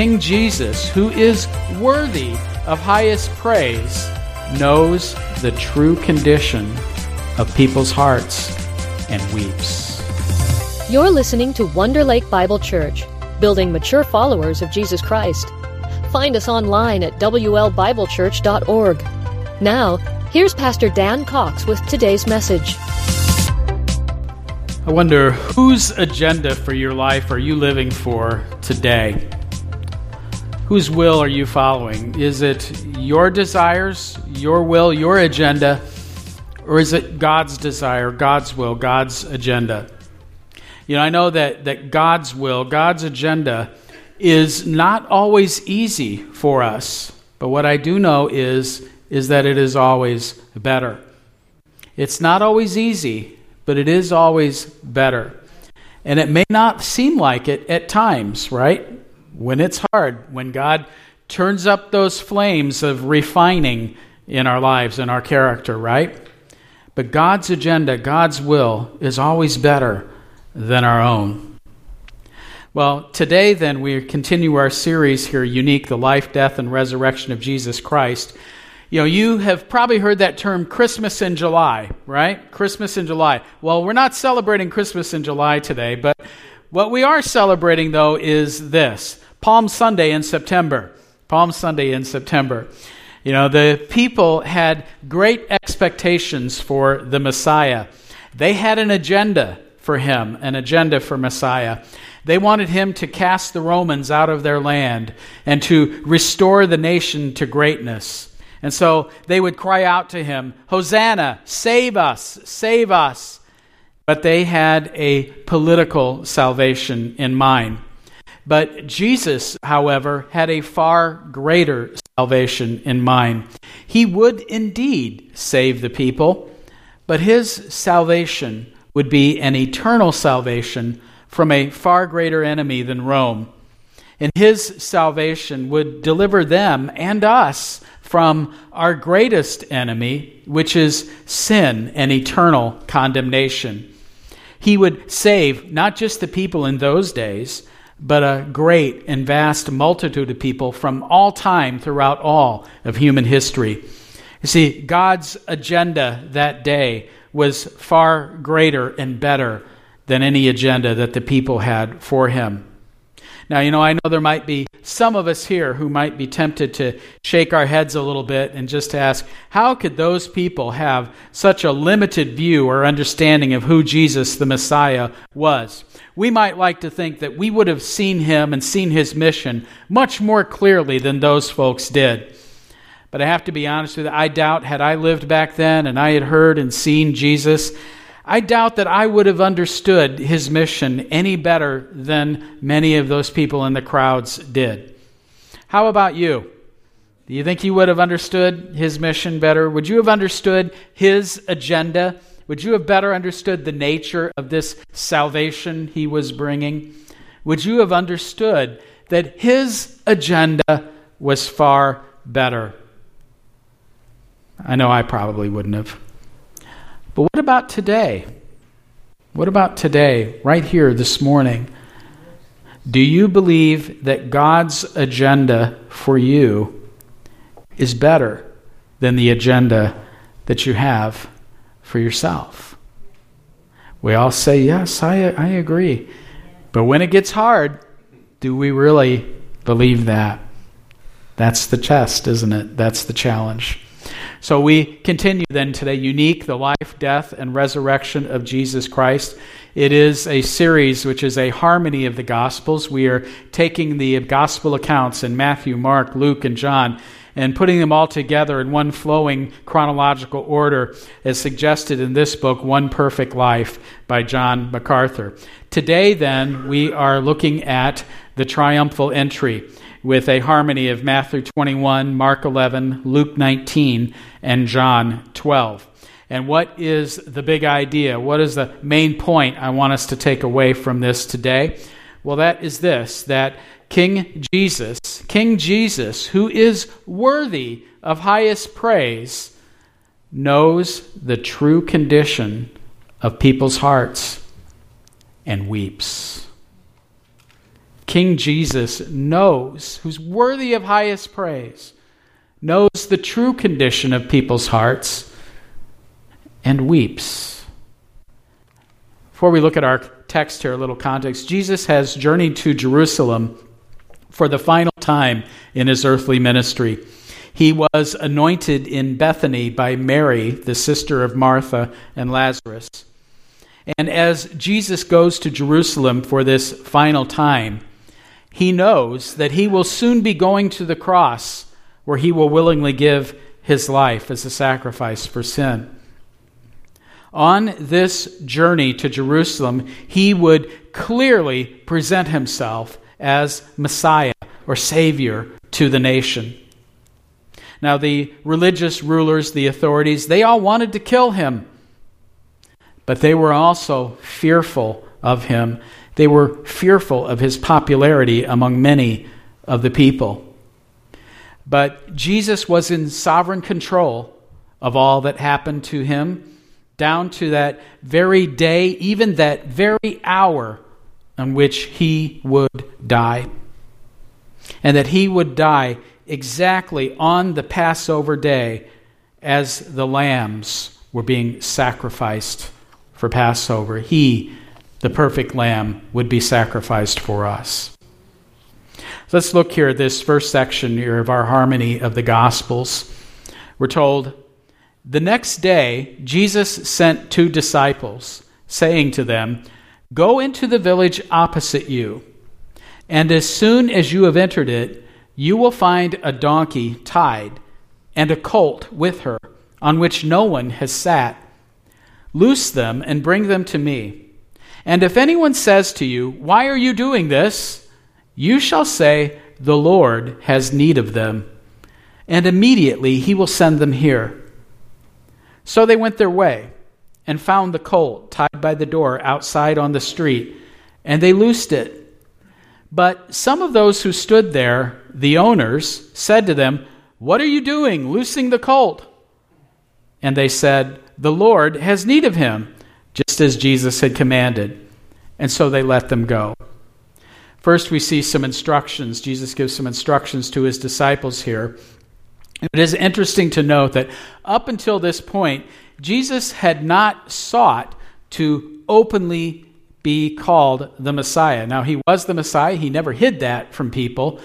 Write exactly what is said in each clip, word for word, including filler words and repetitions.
King Jesus, who is worthy of highest praise, knows the true condition of people's hearts and weeps. You're listening to Wonder Lake Bible Church, building mature followers of Jesus Christ. Find us online at w l bible church dot org. Now, here's Pastor Dan Cox with today's message. I wonder, whose agenda for your life are you living for today? Whose will are you following? Is it your desires, your will, your agenda, or is it God's desire, God's will, God's agenda? You know, I know that, that God's will, God's agenda is not always easy for us, but what I do know is, is that it is always better. It's not always easy, but it is always better. And it may not seem like it at times, right? When it's hard, when God turns up those flames of refining in our lives and our character, right? But God's agenda, God's will is always better than our own. Well, today then we continue our series here, Unique, the Life, Death, and Resurrection of Jesus Christ. You know, you have probably heard that term Christmas in July, right? Christmas in July. Well, we're not celebrating Christmas in July today, but what we are celebrating, though, is this, Palm Sunday in September. Palm Sunday in September. You know, the people had great expectations for the Messiah. They had an agenda for him, an agenda for Messiah. They wanted him to cast the Romans out of their land and to restore the nation to greatness. And so they would cry out to him, "Hosanna, save us, save us." But they had a political salvation in mind. But Jesus, however, had a far greater salvation in mind. He would indeed save the people, but his salvation would be an eternal salvation from a far greater enemy than Rome. And his salvation would deliver them and us from our greatest enemy, which is sin and eternal condemnation. He would save not just the people in those days, but a great and vast multitude of people from all time throughout all of human history. You see, God's agenda that day was far greater and better than any agenda that the people had for him. Now, you know, I know there might be some of us here who might be tempted to shake our heads a little bit and just ask, how could those people have such a limited view or understanding of who Jesus the Messiah was? We might like to think that we would have seen him and seen his mission much more clearly than those folks did. But I have to be honest with you, I doubt had I lived back then and I had heard and seen Jesus, I doubt that I would have understood his mission any better than many of those people in the crowds did. How about you? Do you think you would have understood his mission better? Would you have understood his agenda? Would you have better understood the nature of this salvation he was bringing? Would you have understood that his agenda was far better? I know I probably wouldn't have. But what about today? What about today, right here this morning? Do you believe that God's agenda for you is better than the agenda that you have for yourself? We all say, yes, I, I agree. But when it gets hard, do we really believe that? That's the test, isn't it? That's the challenge. So we continue then today, Unique, the Life, Death, and Resurrection of Jesus Christ. It is a series which is a harmony of the Gospels. We are taking the Gospel accounts in Matthew, Mark, Luke, and John and putting them all together in one flowing chronological order as suggested in this book, One Perfect Life by John MacArthur. Today then, we are looking at the triumphal entry, with a harmony of Matthew twenty-one, Mark eleven, Luke nineteen, and John twelve. And what is the big idea? What is the main point I want us to take away from this today? Well, that is this, that King Jesus, King Jesus, who is worthy of highest praise, knows the true condition of people's hearts and weeps. King Jesus knows, who's worthy of highest praise, knows the true condition of people's hearts and weeps. Before we look at our text here, a little context, Jesus has journeyed to Jerusalem for the final time in his earthly ministry. He was anointed in Bethany by Mary, the sister of Martha and Lazarus. And as Jesus goes to Jerusalem for this final time, he knows that he will soon be going to the cross, where he will willingly give his life as a sacrifice for sin. On this journey to Jerusalem, he would clearly present himself as Messiah or Savior to the nation. Now, the religious rulers, the authorities, they all wanted to kill him, but they were also fearful of him. They were fearful of his popularity among many of the people. But Jesus was in sovereign control of all that happened to him, down to that very day, even that very hour on which he would die. And that he would die exactly on the Passover day as the lambs were being sacrificed for Passover. He, the perfect lamb, would be sacrificed for us. Let's look here at this first section here of our harmony of the Gospels. We're told, the next day Jesus sent two disciples, saying to them, go into the village opposite you, and as soon as you have entered it, you will find a donkey tied and a colt with her, on which no one has sat. Loose them and bring them to me. And if anyone says to you, why are you doing this? You shall say, the Lord has need of them, and immediately he will send them here. So they went their way and found the colt tied by the door outside on the street, and they loosed it. But some of those who stood there, the owners, said to them, what are you doing, loosing the colt? And they said, the Lord has need of him, just as Jesus had commanded. And so they let them go. First, we see some instructions. Jesus gives some instructions to his disciples here. It is interesting to note that up until this point, Jesus had not sought to openly be called the Messiah. Now, he was the Messiah. He never hid that from people,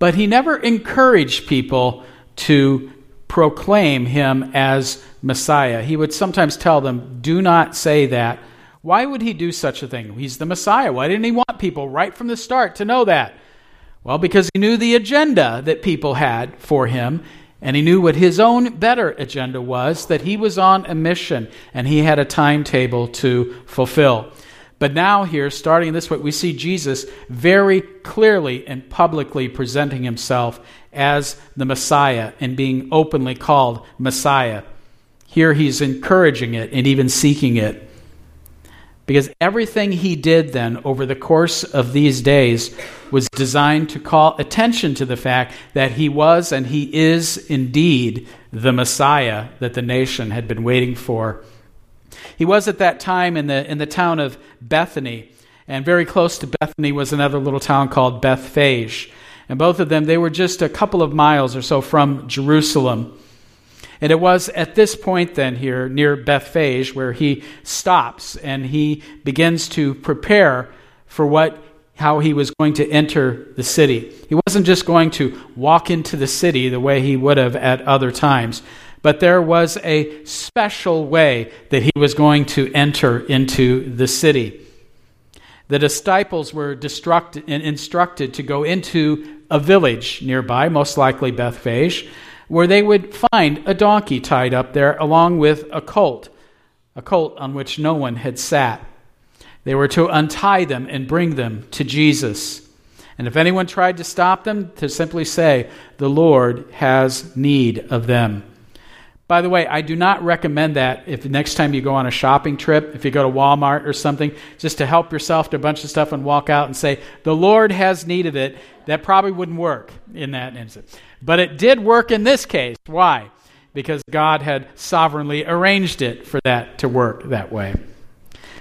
but he never encouraged people to proclaim him as Messiah. He would sometimes tell them, do not say that. Why would he do such a thing? He's the Messiah. Why didn't he want people right from the start to know that? Well, because he knew the agenda that people had for him, and he knew what his own better agenda was, that he was on a mission, and he had a timetable to fulfill. But now here, starting this way, we see Jesus very clearly and publicly presenting himself as the Messiah and being openly called Messiah. Here he's encouraging it and even seeking it. Because everything he did then over the course of these days was designed to call attention to the fact that he was and he is indeed the Messiah that the nation had been waiting for. He was at that time in the in the town of Bethany, and very close to Bethany was another little town called Bethphage. And both of them, they were just a couple of miles or so from Jerusalem. And it was at this point then here near Bethphage where he stops and he begins to prepare for what how he was going to enter the city. He wasn't just going to walk into the city the way he would have at other times, but there was a special way that he was going to enter into the city. The disciples were instructed to go into a village nearby, most likely Bethphage, where they would find a donkey tied up there along with a colt, a colt on which no one had sat. They were to untie them and bring them to Jesus. And if anyone tried to stop them, to simply say, the Lord has need of them. By the way, I do not recommend that if next time you go on a shopping trip, if you go to Walmart or something, just to help yourself to a bunch of stuff and walk out and say, the Lord has need of it. That probably wouldn't work in that instance. But it did work in this case. Why? Because God had sovereignly arranged it for that to work that way.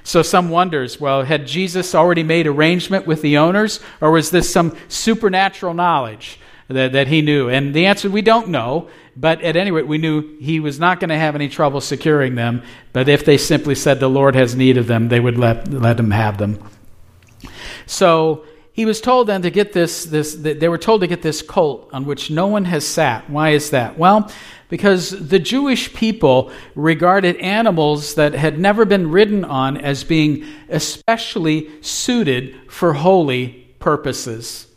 So some wonders, well, had Jesus already made arrangement with the owners, or was this some supernatural knowledge that, that he knew? And the answer, we don't know, but at any rate, we knew he was not going to have any trouble securing them, but if they simply said the Lord has need of them, they would let, let him have them. So he was told then to get this, this, they were told to get this colt on which no one has sat. Why is that? Well, because the Jewish people regarded animals that had never been ridden on as being especially suited for holy purposes.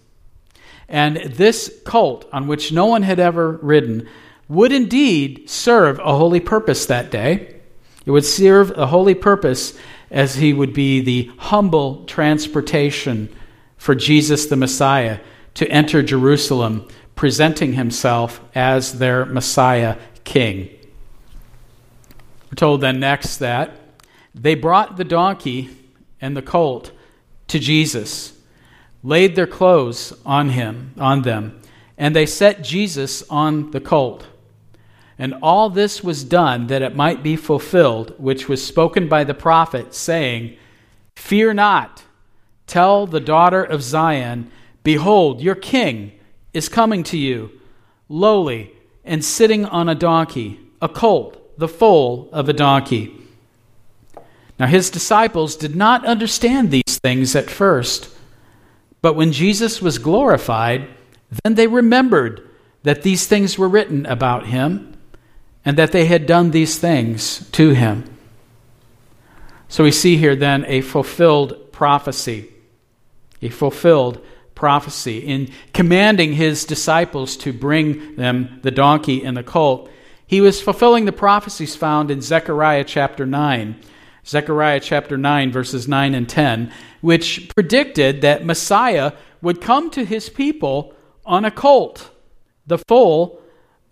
And this colt, on which no one had ever ridden, would indeed serve a holy purpose that day. It would serve a holy purpose as he would be the humble transportation for Jesus the Messiah to enter Jerusalem, presenting himself as their Messiah King. We're told then next that they brought the donkey and the colt to Jesus, laid their clothes on him, on them, and they set Jesus on the colt. And all this was done that it might be fulfilled, which was spoken by the prophet, saying, "Fear not, tell the daughter of Zion, behold, your king is coming to you, lowly and sitting on a donkey, a colt, the foal of a donkey." Now his disciples did not understand these things at first, but when Jesus was glorified, then they remembered that these things were written about him and that they had done these things to him. So we see here then a fulfilled prophecy, a fulfilled prophecy. In commanding his disciples to bring them the donkey and the colt, he was fulfilling the prophecies found in Zechariah chapter nine, Zechariah chapter nine, verses nine and ten, which predicted that Messiah would come to his people on a colt, the foal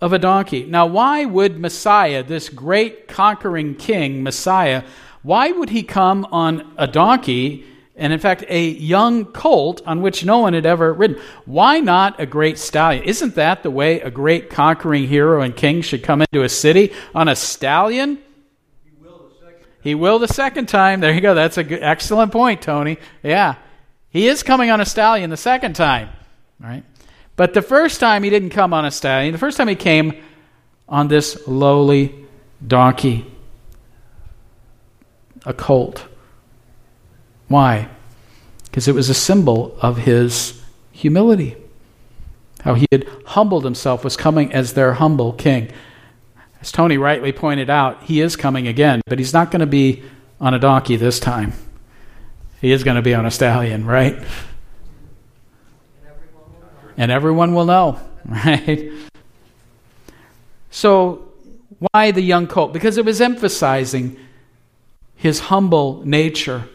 of a donkey. Now, why would Messiah, this great conquering king, Messiah, why would he come on a donkey? And in fact, a young colt on which no one had ever ridden. Why not a great stallion? Isn't that the way a great conquering hero and king should come into a city? On a stallion? He will the second time. He will the second time. There you go. That's an excellent point, Tony. Yeah. He is coming on a stallion the second time. Right? But the first time he didn't come on a stallion. The first time he came on this lowly donkey, a colt. Why? Because it was a symbol of his humility. How he had humbled himself, was coming as their humble king. As Tony rightly pointed out, he is coming again, but he's not going to be on a donkey this time. He is going to be on a stallion, right? And everyone will know. And everyone will know, right? So why the young colt? Because it was emphasizing his humble nature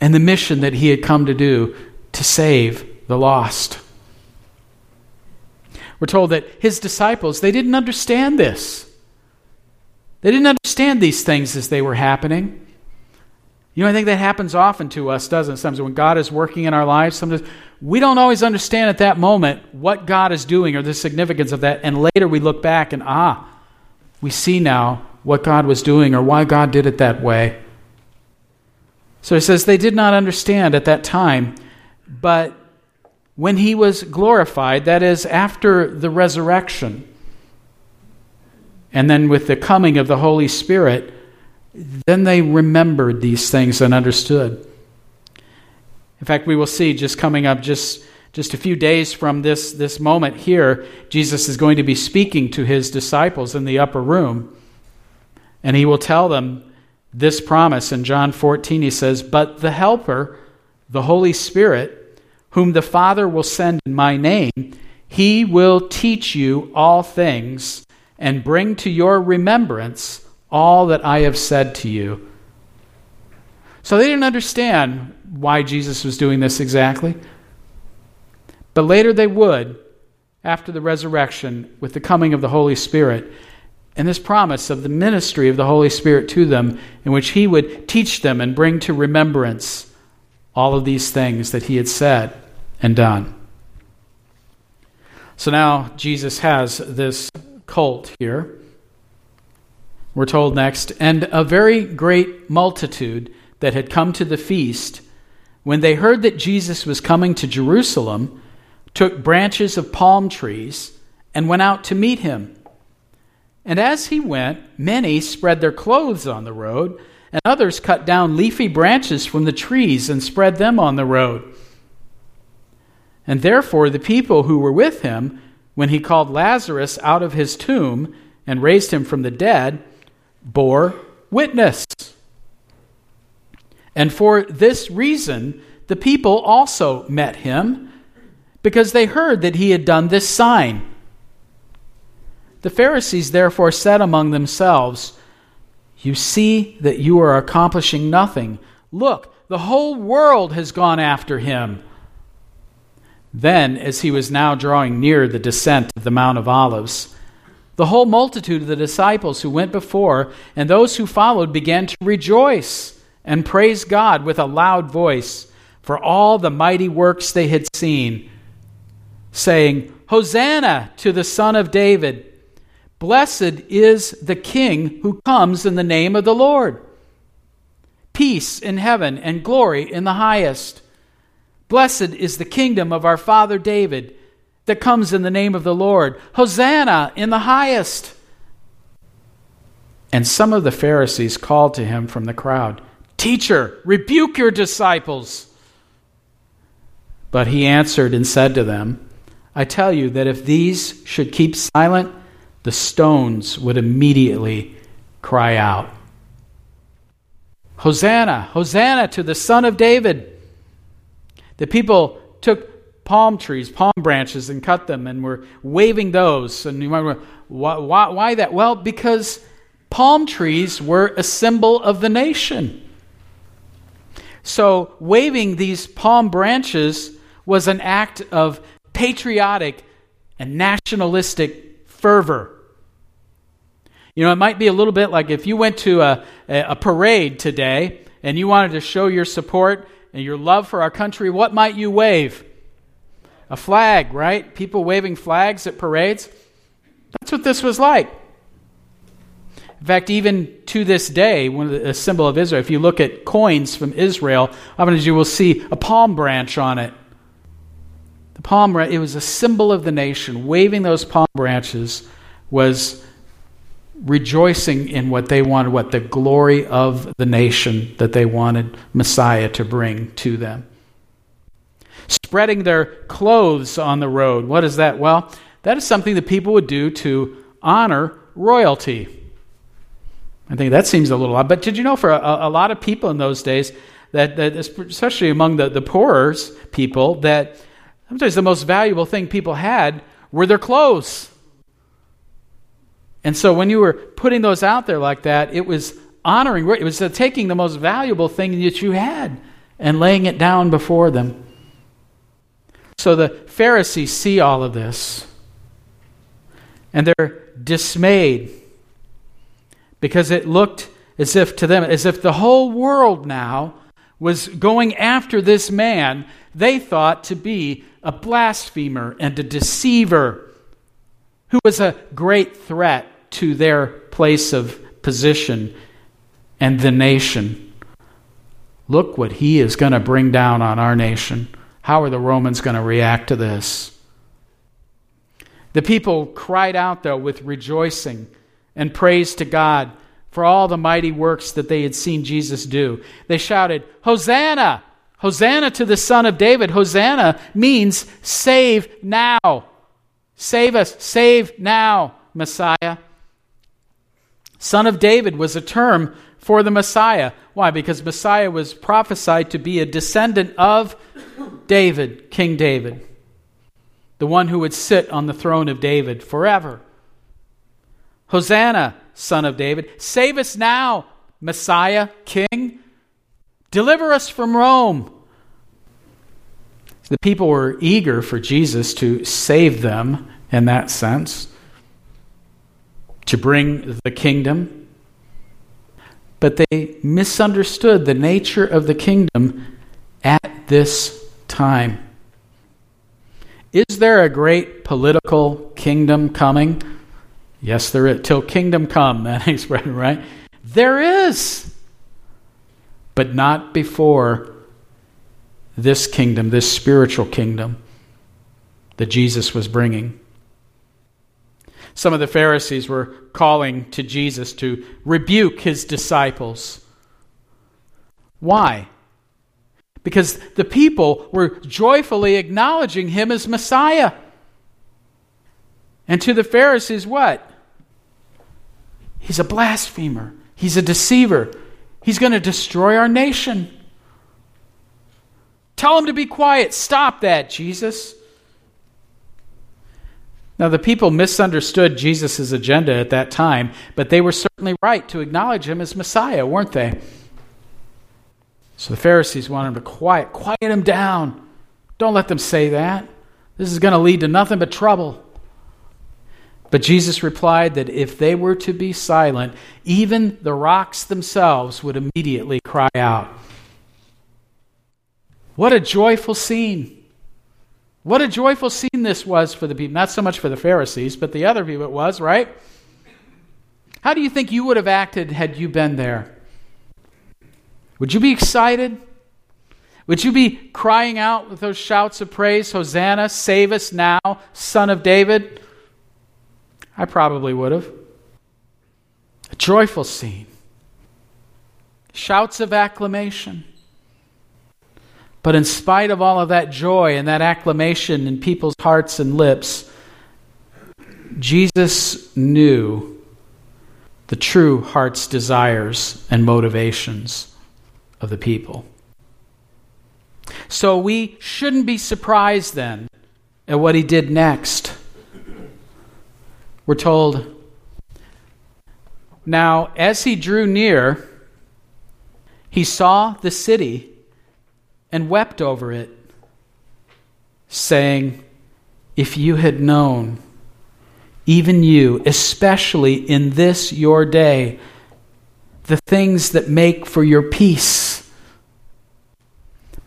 and the mission that he had come to do, to save the lost. We're told that his disciples, they didn't understand this. They didn't understand these things as they were happening. You know, I think that happens often to us, doesn't it? Sometimes when God is working in our lives, sometimes we don't always understand at that moment what God is doing or the significance of that. And later we look back and, ah, we see now what God was doing or why God did it that way. So it says they did not understand at that time, but when he was glorified, that is after the resurrection, and then with the coming of the Holy Spirit, then they remembered these things and understood. In fact, we will see just coming up just, just a few days from this, this moment here, Jesus is going to be speaking to his disciples in the upper room, and he will tell them this promise in John fourteen. He says, "But the Helper, the Holy Spirit, whom the Father will send in my name, he will teach you all things and bring to your remembrance all that I have said to you." So they didn't understand why Jesus was doing this exactly. But later they would, after the resurrection, with the coming of the Holy Spirit, and this promise of the ministry of the Holy Spirit to them, in which he would teach them and bring to remembrance all of these things that he had said and done. So now Jesus has this colt here. we're told next, and a very great multitude that had come to the feast, when they heard that Jesus was coming to Jerusalem, took branches of palm trees and went out to meet him. And as he went, many spread their clothes on the road, and others cut down leafy branches from the trees and spread them on the road. And therefore the people who were with him, when he called Lazarus out of his tomb and raised him from the dead, bore witness. And for this reason, the people also met him, because they heard that he had done this sign. The Pharisees therefore said among themselves, "You see that you are accomplishing nothing. Look, the whole world has gone after him." Then, as he was now drawing near the descent of the Mount of Olives, the whole multitude of the disciples who went before and those who followed began to rejoice and praise God with a loud voice for all the mighty works they had seen, saying, "Hosanna to the Son of David! Blessed is the King who comes in the name of the Lord! Peace in heaven and glory in the highest! Blessed is the kingdom of our father David that comes in the name of the Lord! Hosanna in the highest!" And some of the Pharisees called to him from the crowd, "Teacher, rebuke your disciples." But he answered and said to them, "I tell you that if these should keep silent, the stones would immediately cry out. Hosanna, Hosanna to the Son of David." The people took palm trees, palm branches, and cut them and were waving those. And you might wonder, why, why, why that? Well, because palm trees were a symbol of the nation. So waving these palm branches was an act of patriotic and nationalistic fervor. You know, it might be a little bit like if you went to a, a parade today and you wanted to show your support and your love for our country, what might you wave? A flag, right? People waving flags at parades. That's what this was like. In fact, even to this day, one of the, a symbol of Israel, if you look at coins from Israel, often you will see a palm branch on it. The palm, it was a symbol of the nation. Waving those palm branches was rejoicing in what they wanted, what the glory of the nation that they wanted Messiah to bring to them. Spreading their clothes on the road. What is that? Well, that is something that people would do to honor royalty. I think that seems a little odd. But did you know for a, a lot of people in those days, that, that especially among the, the poorer people, that sometimes the most valuable thing people had were their clothes. And so when you were putting those out there like that, it was honoring, it was taking the most valuable thing that you had and laying it down before them. So the Pharisees see all of this, and they're dismayed, because it looked as if to them, as if the whole world now was going after this man they thought to be a blasphemer and a deceiver, who was a great threat to their place of position and the nation. Look what he is going to bring down on our nation. How are the Romans going to react to this? The people cried out, though, with rejoicing and praise to God for all the mighty works that they had seen Jesus do. They shouted, "Hosanna! Hosanna to the Son of David!" Hosanna means save now. Save us. Save now, Messiah. Son of David was a term for the Messiah. Why? Because Messiah was prophesied to be a descendant of David, King David, the one who would sit on the throne of David forever. Hosanna, Son of David. Save us now, Messiah, King. Deliver us from Rome. The people were eager for Jesus to save them in that sense, to bring the kingdom. But they misunderstood the nature of the kingdom at this time. Is there a great political kingdom coming? Yes, there is. Till kingdom come, that expression, right? There is. But not before this kingdom, this spiritual kingdom that Jesus was bringing. Some of the Pharisees were calling to Jesus to rebuke his disciples. Why? Because the people were joyfully acknowledging him as Messiah. And to the Pharisees, what? He's a blasphemer. He's a deceiver. He's going to destroy our nation. Tell him to be quiet. Stop that, Jesus. Now, the people misunderstood Jesus' agenda at that time, but they were certainly right to acknowledge him as Messiah, weren't they? So the Pharisees wanted him to quiet, quiet him down. Don't let them say that. This is going to lead to nothing but trouble. But Jesus replied that if they were to be silent, even the rocks themselves would immediately cry out. What a joyful scene. What a joyful scene this was for the people. Not so much for the Pharisees, but the other people it was, right? How do you think you would have acted had you been there? Would you be excited? Would you be crying out with those shouts of praise, Hosanna, save us now, Son of David? I probably would have. A joyful scene. Shouts of acclamation. But in spite of all of that joy and that acclamation in people's hearts and lips, Jesus knew the true heart's desires and motivations of the people. So we shouldn't be surprised then at what he did next. We're told, now as he drew near, he saw the city and wept over it, saying, if you had known, even you, especially in this your day, the things that make for your peace.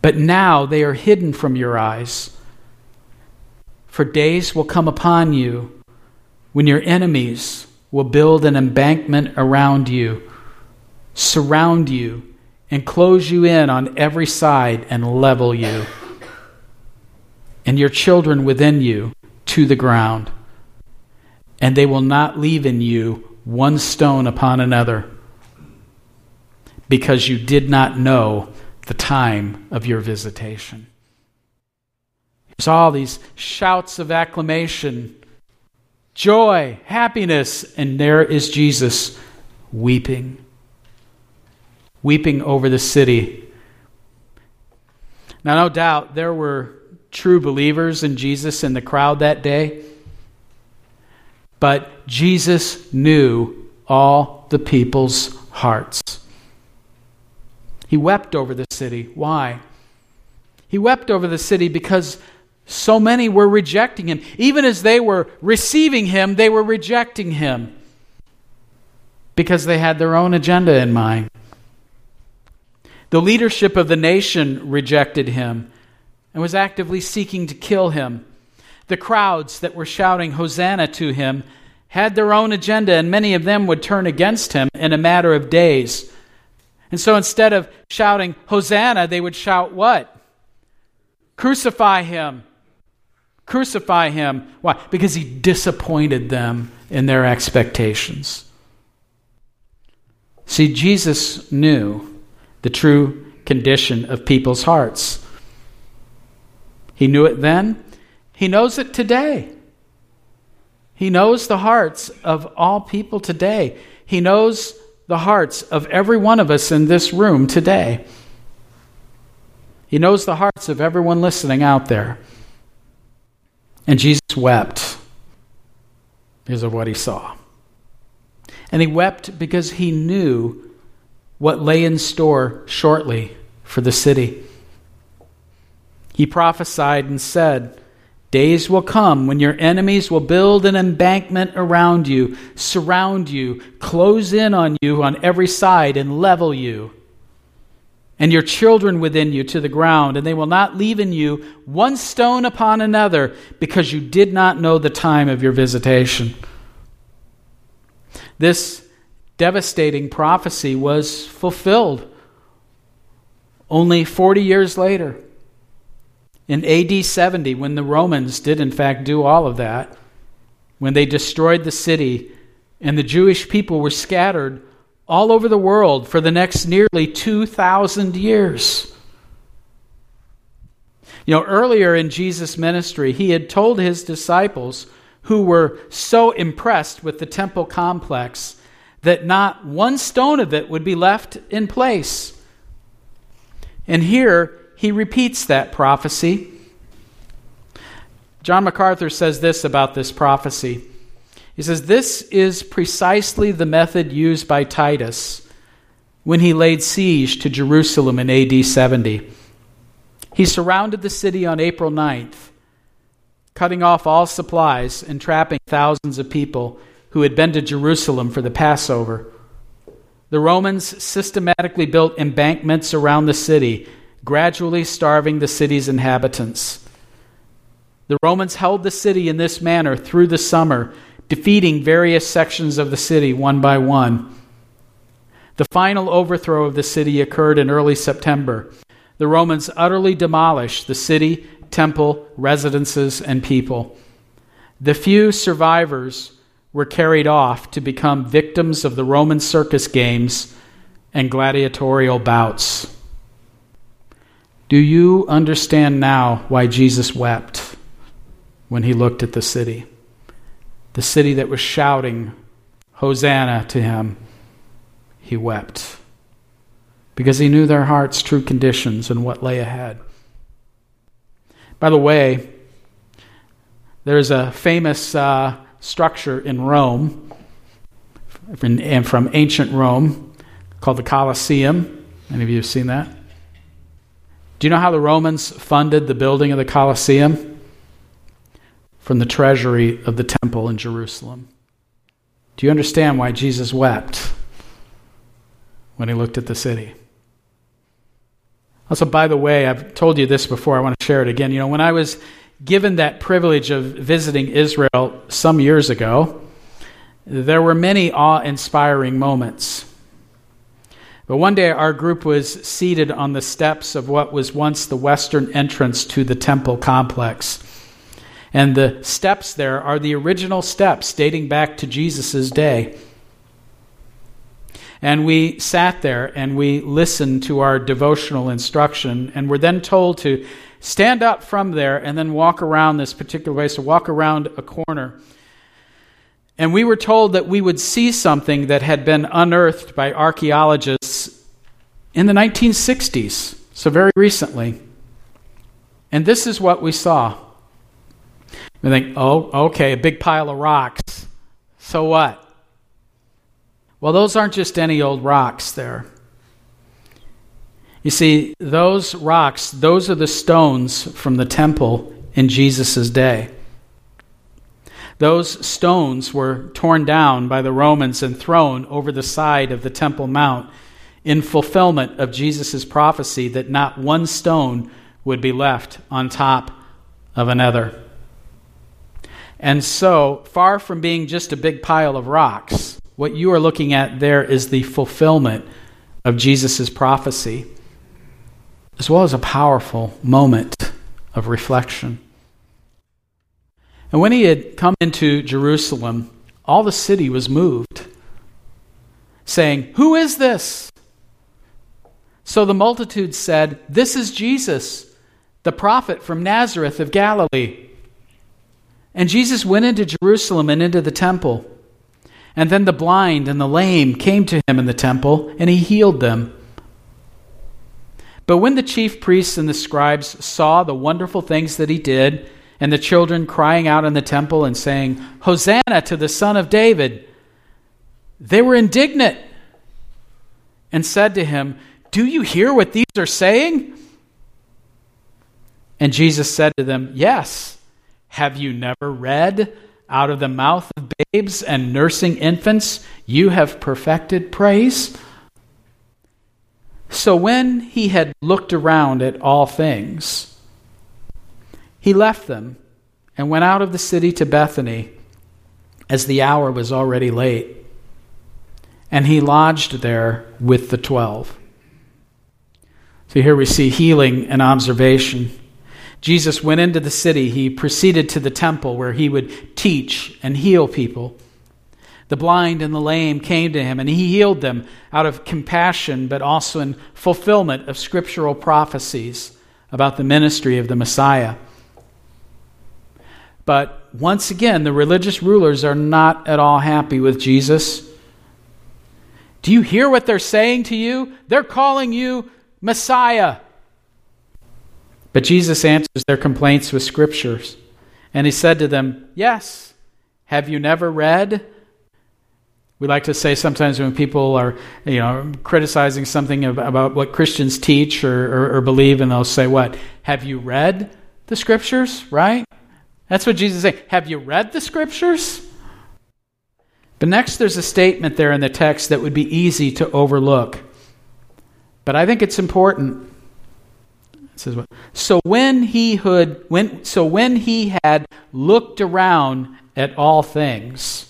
But now they are hidden from your eyes. For days will come upon you when your enemies will build an embankment around you, surround you, and close you in on every side and level you, and your children within you to the ground. And they will not leave in you one stone upon another, because you did not know the time of your visitation. There's all these shouts of acclamation, joy, happiness, and there is Jesus weeping, weeping over the city. Now, no doubt there were true believers in Jesus in the crowd that day, but Jesus knew all the people's hearts. He wept over the city. Why? He wept over the city because so many were rejecting him. Even as they were receiving him, they were rejecting him because they had their own agenda in mind. The leadership of the nation rejected him and was actively seeking to kill him. The crowds that were shouting Hosanna to him had their own agenda, and many of them would turn against him in a matter of days. And so instead of shouting, Hosanna, they would shout what? Crucify him. Crucify him. Why? Because he disappointed them in their expectations. See, Jesus knew the true condition of people's hearts. He knew it then. He knows it today. He knows the hearts of all people today. He knows the hearts of every one of us in this room today. He knows the hearts of everyone listening out there. And Jesus wept because of what he saw. And he wept because he knew what lay in store shortly for the city. He prophesied and said, days will come when your enemies will build an embankment around you, surround you, close in on you on every side and level you, and your children within you to the ground, and they will not leave in you one stone upon another because you did not know the time of your visitation. this devastating prophecy was fulfilled only forty years later. In A D seventy, when the Romans did in fact do all of that, when they destroyed the city and the Jewish people were scattered all over the world for the next nearly two thousand years. You know, earlier in Jesus' ministry, he had told his disciples, who were so impressed with the temple complex, that not one stone of it would be left in place. And here he repeats that prophecy. John MacArthur says this about this prophecy. He says, "This is precisely the method used by Titus when he laid siege to Jerusalem in A D seventy. He surrounded the city on April ninth, cutting off all supplies and trapping thousands of people who had been to Jerusalem for the Passover. The Romans systematically built embankments around the city, gradually starving the city's inhabitants. The Romans held the city in this manner through the summer, defeating various sections of the city one by one. The final overthrow of the city occurred in early September. The Romans utterly demolished the city, temple, residences, and people. The few survivors were carried off to become victims of the Roman circus games and gladiatorial bouts." Do you understand now why Jesus wept when he looked at the city? The city that was shouting Hosanna to him, he wept, because he knew their hearts' true conditions and what lay ahead. By the way, there's a famous uh, structure in Rome, and from ancient Rome, called the Colosseum. Any of you have seen that? Do you know how the Romans funded the building of the Colosseum? From the treasury of the temple in Jerusalem. Do you understand why Jesus wept when he looked at the city? Also, by the way, I've told you this before, I want to share it again. You know, when I was given that privilege of visiting Israel some years ago, there were many awe-inspiring moments. But one day our group was seated on the steps of what was once the western entrance to the temple complex. And the steps there are the original steps dating back to Jesus' day. And we sat there and we listened to our devotional instruction, and were then told to stand up from there and then walk around this particular way, so walk around a corner. And we were told that we would see something that had been unearthed by archaeologists in the nineteen sixties, so very recently. And this is what we saw. We think, oh, okay, a big pile of rocks. So what? Well, those aren't just any old rocks there. You see, those rocks, those are the stones from the temple in Jesus' day. Those stones were torn down by the Romans and thrown over the side of the Temple Mount in fulfillment of Jesus' prophecy that not one stone would be left on top of another. And so, far from being just a big pile of rocks, what you are looking at there is the fulfillment of Jesus' prophecy, as well as a powerful moment of reflection. And when he had come into Jerusalem, all the city was moved, saying, "Who is this?" So the multitude said, "This is Jesus, the prophet from Nazareth of Galilee." And Jesus went into Jerusalem and into the temple. And then the blind and the lame came to him in the temple, and he healed them. But when the chief priests and the scribes saw the wonderful things that he did, and the children crying out in the temple and saying, "Hosanna to the Son of David," they were indignant and said to him, "Do you hear what these are saying?" And Jesus said to them, "Yes. Have you never read, 'Out of the mouth of babes and nursing infants, you have perfected praise'?" So when he had looked around at all things, he left them and went out of the city to Bethany, as the hour was already late. and he lodged there with the twelve. So here we see healing and observation. Jesus went into the city. He proceeded to the temple where he would teach and heal people. The blind and the lame came to him, and he healed them out of compassion, but also in fulfillment of scriptural prophecies about the ministry of the Messiah. But once again, the religious rulers are not at all happy with Jesus. Do you hear what they're saying to you? They're calling you Messiah. But Jesus answers their complaints with scriptures. And he said to them, yes, have you never read? We like to say sometimes when people are, you know, criticizing something about what Christians teach or, or, or believe, and they'll say what? Have you read the scriptures, right? That's what Jesus is saying. Have you read the scriptures? But next there's a statement there in the text that would be easy to overlook. But I think it's important. It says what? So when he had, when, so when he had looked around at all things,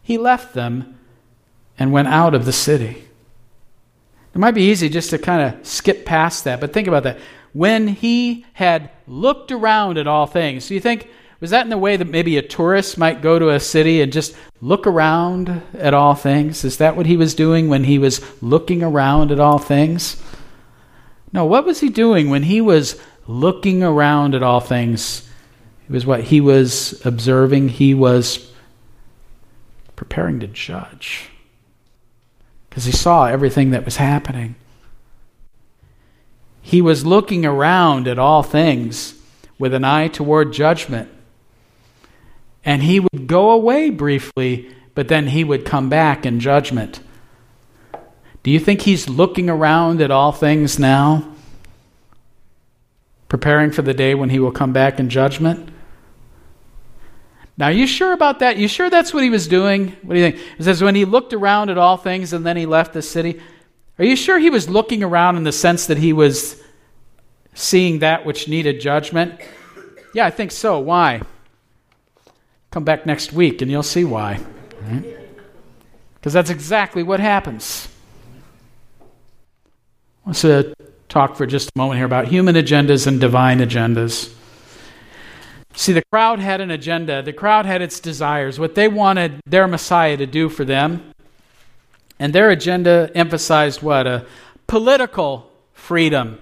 he left them and went out of the city. It might be easy just to kind of skip past that, but think about that. When he had looked around at all things. So you think, was that in the way that maybe a tourist might go to a city and just look around at all things? Is that what he was doing when he was looking around at all things? No, what was he doing when he was looking around at all things? It was what he was observing. He was preparing to judge, because he saw everything that was happening. He was looking around at all things with an eye toward judgment. And he would go away briefly, but then he would come back in judgment. Do you think he's looking around at all things now, preparing for the day when he will come back in judgment? Now, are you sure about that? You sure that's what he was doing? What do you think? It says when he looked around at all things and then he left the city. Are you sure he was looking around in the sense that he was seeing that which needed judgment? Yeah, I think so. Why? Come back next week and you'll see why. Right? Because that's exactly what happens. Let's uh, talk for just a moment here about human agendas and divine agendas. See, the crowd had an agenda. The crowd had its desires, what they wanted their Messiah to do for them. And their agenda emphasized what? A political freedom.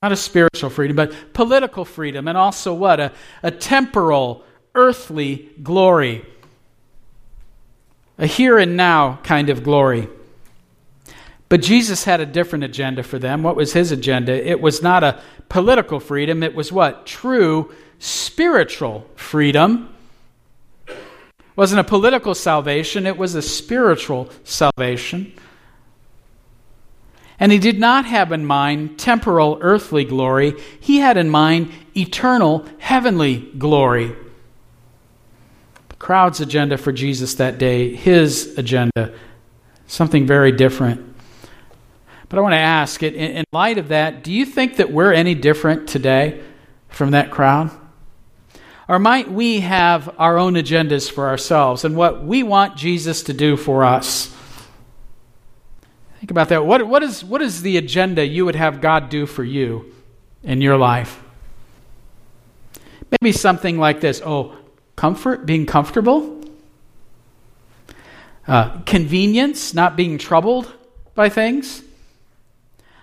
Not a spiritual freedom, but political freedom. And also what? A, a temporal, earthly glory. A here and now kind of glory. But Jesus had a different agenda for them. What was his agenda? It was not a political freedom. It was what? True spiritual freedom. It wasn't a political salvation, it was a spiritual salvation. And he did not have in mind temporal earthly glory, he had in mind eternal heavenly glory. The crowd's agenda for Jesus that day, his agenda, something very different. But I want to ask, in light of that, do you think that we're any different today from that crowd? Or might we have our own agendas for ourselves and what we want Jesus to do for us? Think about that. What, what is, what is the agenda you would have God do for you in your life? Maybe something like this. Oh, comfort, being comfortable. Uh, convenience, not being troubled by things.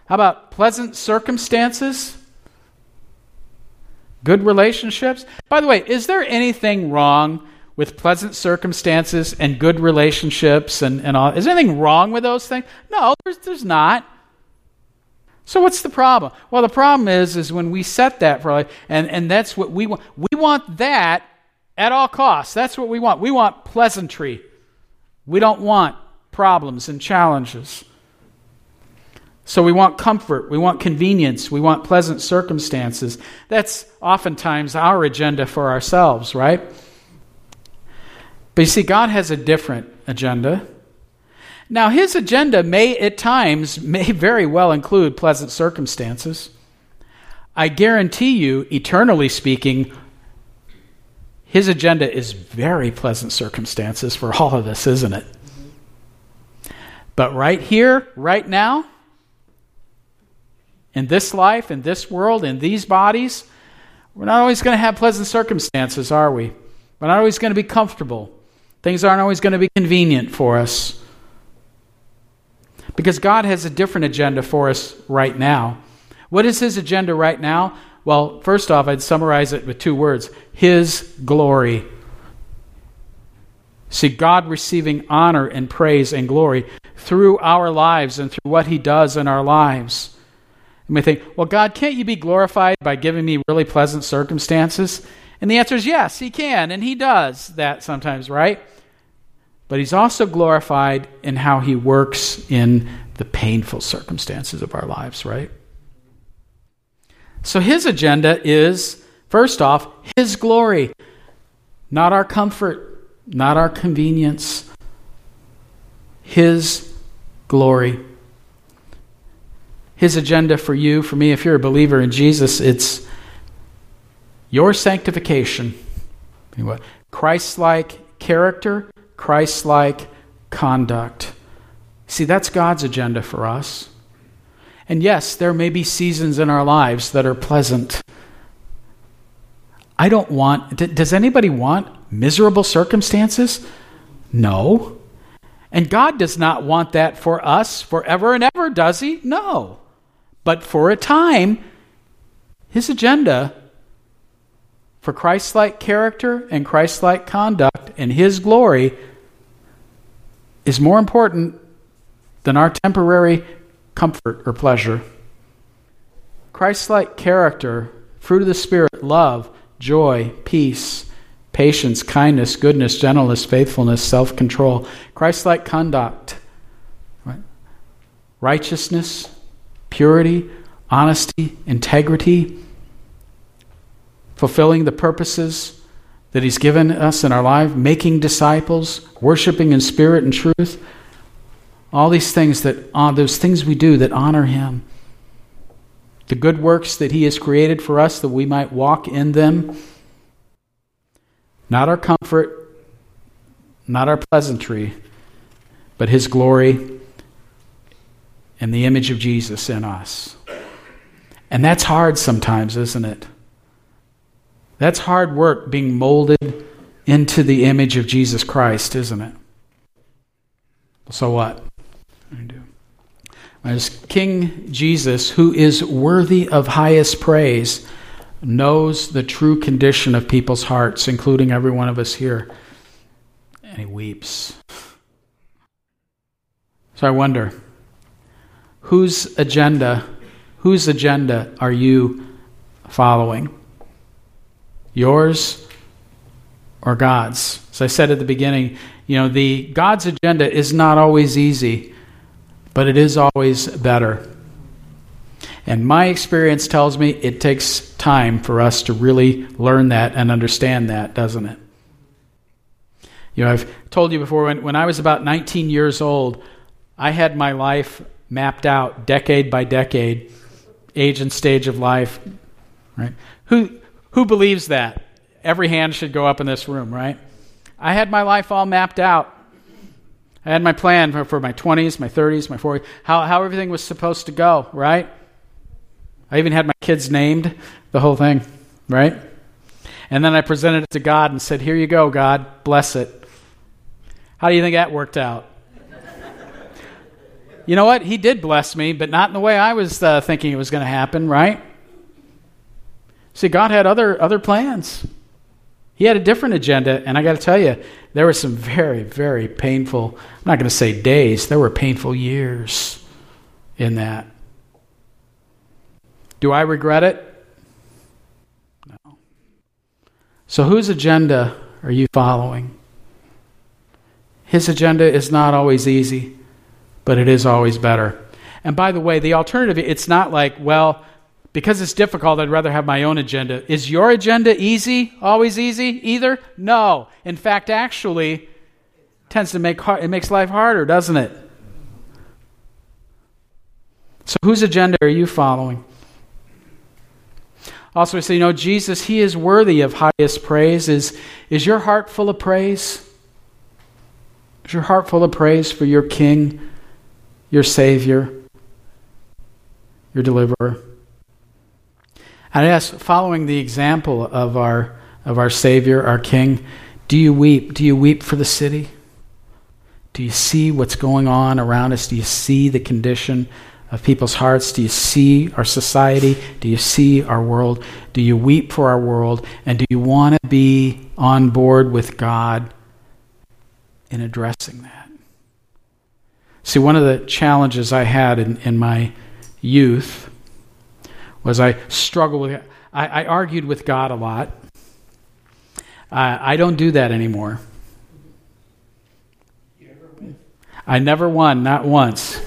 How about pleasant circumstances? Good relationships? By the way, is there anything wrong with pleasant circumstances and good relationships and, and all? Is there anything wrong with those things? No, there's, there's not. So what's the problem? Well, the problem is, is when we set that for life, and, and that's what we want. We want that at all costs. That's what we want. We want pleasantry. We don't want problems and challenges. So we want comfort, we want convenience, we want pleasant circumstances. That's oftentimes our agenda for ourselves, right? But you see, God has a different agenda. Now, his agenda may at times, may very well include pleasant circumstances. I guarantee you, eternally speaking, his agenda is very pleasant circumstances for all of us, isn't it? But right here, right now, in this life, in this world, in these bodies, we're not always going to have pleasant circumstances, are we? We're not always going to be comfortable. Things aren't always going to be convenient for us. Because God has a different agenda for us right now. What is his agenda right now? Well, first off, I'd summarize it with two words. His glory. See, God receiving honor and praise and glory through our lives and through what he does in our lives. You may think, well, God, can't you be glorified by giving me really pleasant circumstances? And the answer is yes, he can, and he does that sometimes, right? But he's also glorified in how he works in the painful circumstances of our lives, right? So his agenda is, first off, his glory, not our comfort, not our convenience, his glory. His agenda for you, for me, if you're a believer in Jesus, it's your sanctification. Christ-like character, Christ-like conduct. See, that's God's agenda for us. And yes, there may be seasons in our lives that are pleasant. I don't want, does anybody want miserable circumstances? No. And God does not want that for us forever and ever, does he? No. But for a time, his agenda for Christ-like character and Christ-like conduct and his glory is more important than our temporary comfort or pleasure. Christ-like character, fruit of the Spirit, love, joy, peace, patience, kindness, goodness, gentleness, faithfulness, self-control. Christ-like conduct, right? Righteousness, purity, honesty, integrity, fulfilling the purposes that he's given us in our life, making disciples, worshiping in spirit and truth. All these things that, uh, those things we do that honor him. The good works that he has created for us that we might walk in them. Not our comfort, not our pleasantry, but his glory and the image of Jesus in us. And that's hard sometimes, isn't it? That's hard work being molded into the image of Jesus Christ, isn't it? So what? As King Jesus, who is worthy of highest praise, knows the true condition of people's hearts, including every one of us here. And he weeps. So I wonder, whose agenda, whose agenda are you following? Yours or God's? As I said at the beginning, you know, the God's agenda is not always easy, but it is always better. And my experience tells me it takes time for us to really learn that and understand that, doesn't it? You know, I've told you before, when, when I was about nineteen years old, I had my life mapped out decade by decade, age and stage of life, right? Who, who believes that? Every hand should go up in this room, right? I had my life all mapped out. I had my plan for, for my twenties, my thirties, my forties, how, how everything was supposed to go, right? I even had my kids named, the whole thing, right? And then I presented it to God and said, here you go, God, bless it. How do you think that worked out? You know what? He did bless me, but not in the way I was uh, thinking it was going to happen, right? See, God had other other plans. He had a different agenda, and I got to tell you, there were some very, very painful, I'm not going to say days, there were painful years in that. Do I regret it? No. So whose agenda are you following? His agenda is not always easy, but it is always better. And by the way, the alternative, it's not like, well, because it's difficult, I'd rather have my own agenda. Is your agenda easy, always easy, either? No. In fact, actually, it tends to make it makes life harder, doesn't it? So whose agenda are you following? Also, we say, you know, Jesus, he is worthy of highest praise. Is, is your heart full of praise? Is your heart full of praise for your King your Savior, your Deliverer. And I ask, following the example of our of our Savior, our King, do you weep? Do you weep for the city? Do you see what's going on around us? Do you see the condition of people's hearts? Do you see our society? Do you see our world? Do you weep for our world? And do you want to be on board with God in addressing that? See, one of the challenges I had in, in my youth was I struggled with, I, I argued with God a lot. Uh, I don't do that anymore. You ever win? I never won, not once.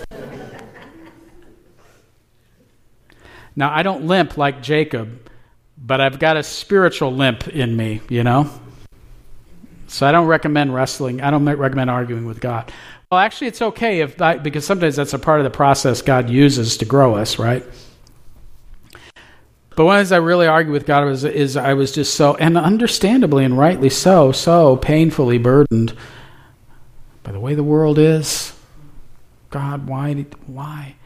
Now, I don't limp like Jacob, but I've got a spiritual limp in me, you know? So I don't recommend wrestling. I don't recommend arguing with God. Well, actually, it's okay if I, because sometimes that's a part of the process God uses to grow us, right? But one of the things I really argued with God was, is I was just so, and understandably and rightly so, so painfully burdened by the way the world is. God, why? Did, why?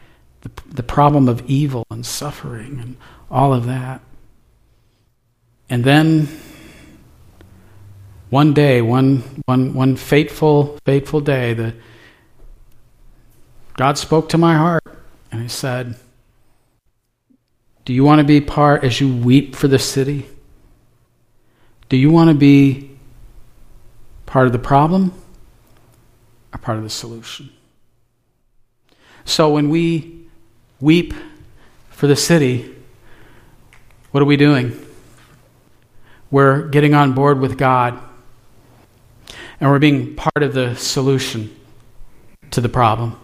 The, the problem of evil and suffering and all of that. And then one day, one one one fateful, fateful day, the, God spoke to my heart and he said, do you want to be part, as you weep for the city, do you want to be part of the problem or part of the solution? So when we weep for the city, what are we doing? We're getting on board with God and we're being part of the solution to the problem.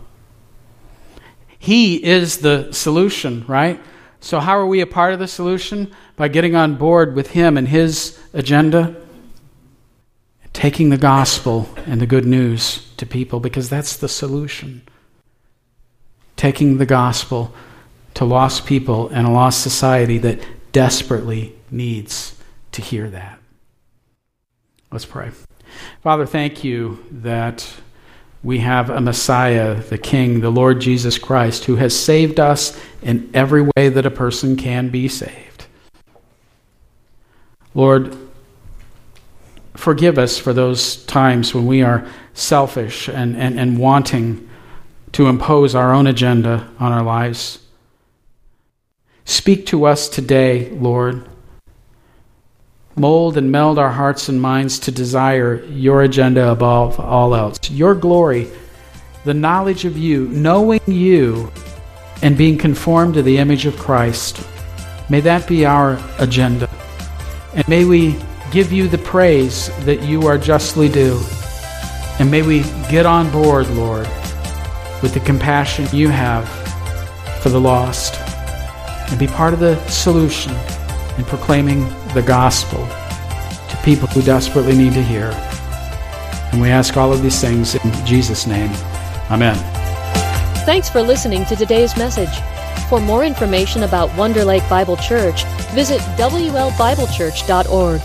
He is the solution, right? So how are we a part of the solution? By getting on board with him and his agenda, taking the gospel and the good news to people, because that's the solution. Taking the gospel to lost people and a lost society that desperately needs to hear that. Let's pray. Father, thank you that we have a Messiah, the King, the Lord Jesus Christ, who has saved us in every way that a person can be saved. Lord, forgive us for those times when we are selfish and, and, and wanting to impose our own agenda on our lives. Speak to us today, Lord. Mold and meld our hearts and minds to desire your agenda above all else. Your glory, the knowledge of you, knowing you, and being conformed to the image of Christ. May that be our agenda. And may we give you the praise that you are justly due. And may we get on board, Lord, with the compassion you have for the lost, and be part of the solution in proclaiming the gospel to people who desperately need to hear. And we ask all of these things in Jesus' name. Amen. Thanks for listening to today's message. For more information about Wonder Lake Bible Church, visit w l bible church dot org.